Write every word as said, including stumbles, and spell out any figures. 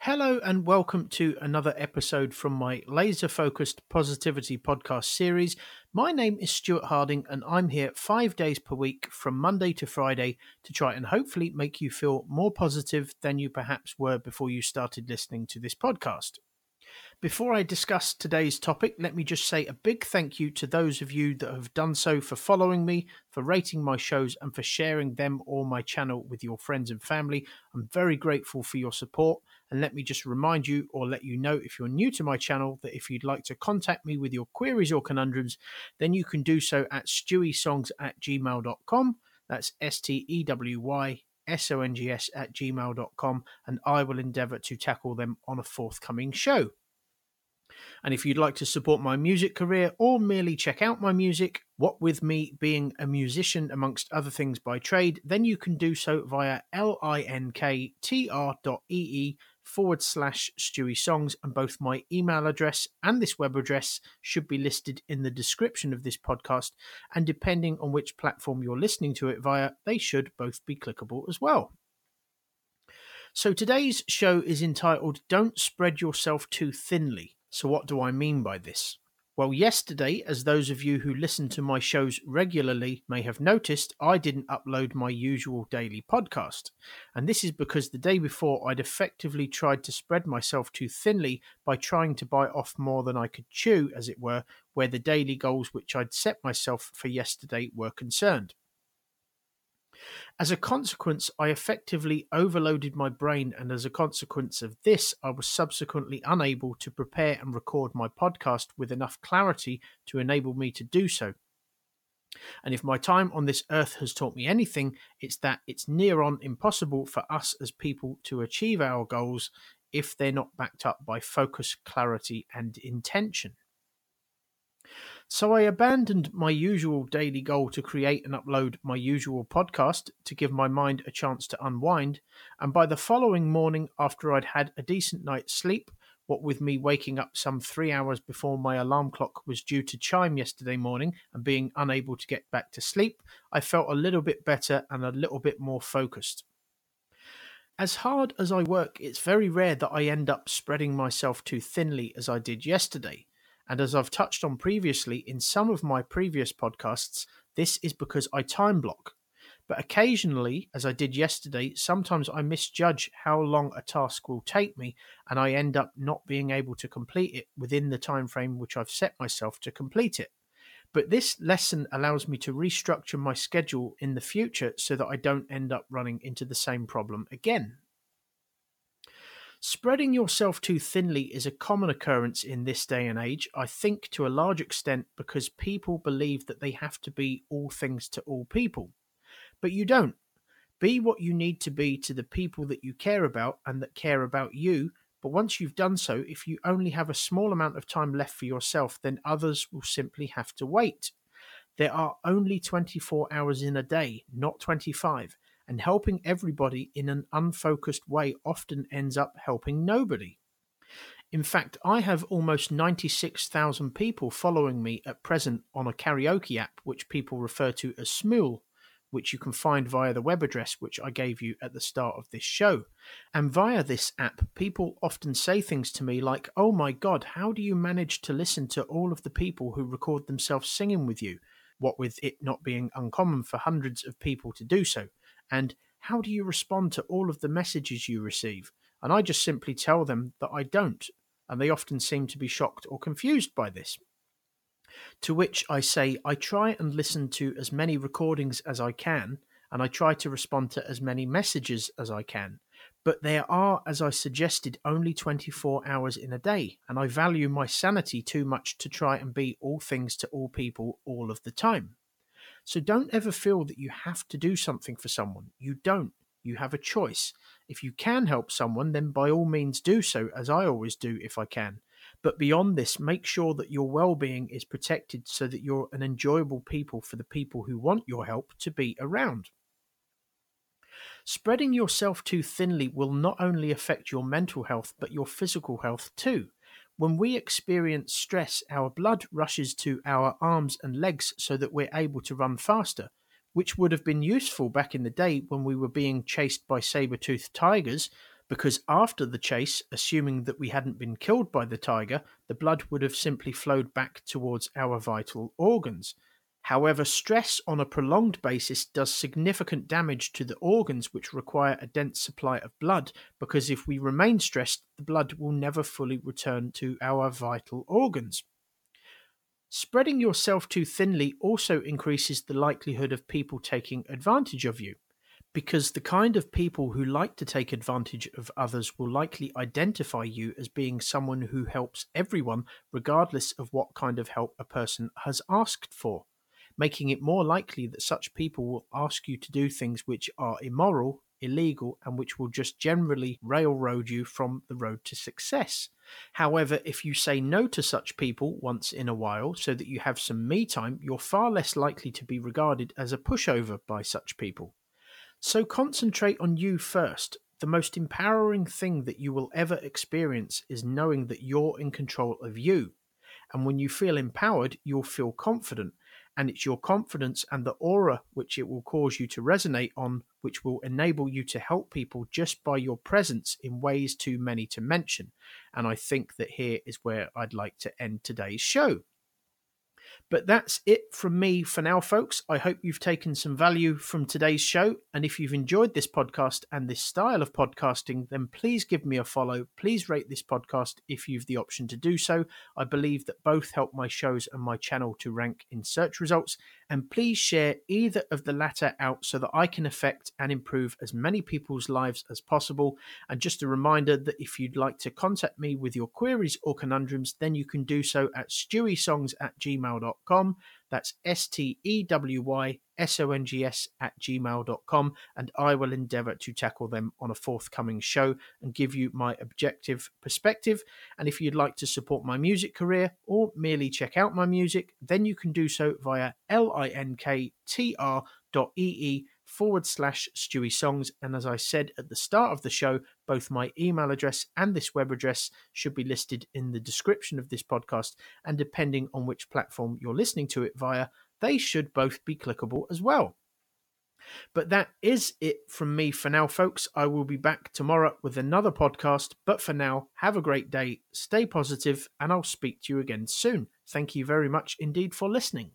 Hello and welcome to another episode from my Laser Focused Positivity podcast series. My name is Stuart Harding and I'm here five days per week from Monday to Friday to try and hopefully make you feel more positive than you perhaps were before you started listening to this podcast. Before I discuss today's topic, let me just say a big thank you to those of you that have done so for following me, for rating my shows, and for sharing them or my channel with your friends and family. I'm very grateful for your support. And let me just remind you or let you know if you're new to my channel that if you'd like to contact me with your queries or conundrums, then you can do so at stewy songs at gmail dot com. That's S T E W Y S O N G S at gmail dot com, and I will endeavour to tackle them on a forthcoming show. And if you'd like to support my music career or merely check out my music, what with me being a musician amongst other things by trade, then you can do so via linktr.ee forward slash StewySongs, and both my email address and this web address should be listed in the description of this podcast, and depending on which platform you're listening to it via, they should both be clickable as well. So today's show is entitled Don't Spread Yourself Too Thinly. So what do I mean by this? Well, yesterday, as those of you who listen to my shows regularly may have noticed, I didn't upload my usual daily podcast. And this is because the day before I'd effectively tried to spread myself too thinly by trying to bite off more than I could chew, as it were, where the daily goals which I'd set myself for yesterday were concerned. As a consequence, I effectively overloaded my brain, and as a consequence of this, I was subsequently unable to prepare and record my podcast with enough clarity to enable me to do so. And if my time on this earth has taught me anything, it's that it's near on impossible for us as people to achieve our goals if they're not backed up by focus, clarity, and intention. So I abandoned my usual daily goal to create and upload my usual podcast to give my mind a chance to unwind, and by the following morning, after I'd had a decent night's sleep, what with me waking up some three hours before my alarm clock was due to chime yesterday morning and being unable to get back to sleep, I felt a little bit better and a little bit more focused. As hard as I work, it's very rare that I end up spreading myself too thinly as I did yesterday. And as I've touched on previously in some of my previous podcasts, this is because I time block. But occasionally, as I did yesterday, sometimes I misjudge how long a task will take me, and I end up not being able to complete it within the time frame which I've set myself to complete it. But this lesson allows me to restructure my schedule in the future so that I don't end up running into the same problem again. Spreading yourself too thinly is a common occurrence in this day and age, I think to a large extent because people believe that they have to be all things to all people. But you don't. Be what you need to be to the people that you care about and that care about you, but once you've done so, if you only have a small amount of time left for yourself, then others will simply have to wait. There are only twenty-four hours in a day, not twenty-five. And helping everybody in an unfocused way often ends up helping nobody. In fact, I have almost ninety-six thousand people following me at present on a karaoke app which people refer to as Smule, which you can find via the web address which I gave you at the start of this show. And via this app, people often say things to me like, "Oh my God, how do you manage to listen to all of the people who record themselves singing with you?" What with it not being uncommon for hundreds of people to do so. And how do you respond to all of the messages you receive? And I just simply tell them that I don't, and they often seem to be shocked or confused by this. To which I say I try and listen to as many recordings as I can, and I try to respond to as many messages as I can. But there are, as I suggested, only twenty-four hours in a day, and I value my sanity too much to try and be all things to all people all of the time. So don't ever feel that you have to do something for someone. You don't. You have a choice. If you can help someone, then by all means do so, as I always do if I can. But beyond this, make sure that your well-being is protected so that you're an enjoyable people for the people who want your help to be around. Spreading yourself too thinly will not only affect your mental health, but your physical health too. When we experience stress, our blood rushes to our arms and legs so that we're able to run faster, which would have been useful back in the day when we were being chased by saber-toothed tigers, because after the chase, assuming that we hadn't been killed by the tiger, the blood would have simply flowed back towards our vital organs. However, stress on a prolonged basis does significant damage to the organs, which require a dense supply of blood, because if we remain stressed, the blood will never fully return to our vital organs. Spreading yourself too thinly also increases the likelihood of people taking advantage of you, because the kind of people who like to take advantage of others will likely identify you as being someone who helps everyone, regardless of what kind of help a person has asked for, making it more likely that such people will ask you to do things which are immoral, illegal, and which will just generally railroad you from the road to success. However, if you say no to such people once in a while so that you have some me time, you're far less likely to be regarded as a pushover by such people. So concentrate on you first. The most empowering thing that you will ever experience is knowing that you're in control of you. And when you feel empowered, you'll feel confident. And it's your confidence and the aura which it will cause you to resonate on, which will enable you to help people just by your presence in ways too many to mention. And I think that here is where I'd like to end today's show. But that's it from me for now, folks. I hope you've taken some value from today's show. And if you've enjoyed this podcast and this style of podcasting, then please give me a follow. Please rate this podcast if you've the option to do so. I believe that both help my shows and my channel to rank in search results. And please share either of the latter out so that I can affect and improve as many people's lives as possible. And just a reminder that if you'd like to contact me with your queries or conundrums, then you can do so at stewy songs at gmail dot com. That's S T E W Y S O N G S at gmail dot com, and I will endeavour to tackle them on a forthcoming show and give you my objective perspective. And if you'd like to support my music career or merely check out my music, then you can do so via linktr.ee forward slash Stewy Songs. And as I said at the start of the show, both my email address and this web address should be listed in the description of this podcast, and depending on which platform you're listening to it via, they should both be clickable as well. But that is it from me for now, folks. I will be back tomorrow with another podcast, but for now, have a great day, stay positive, and I'll speak to you again soon. Thank you very much indeed for listening.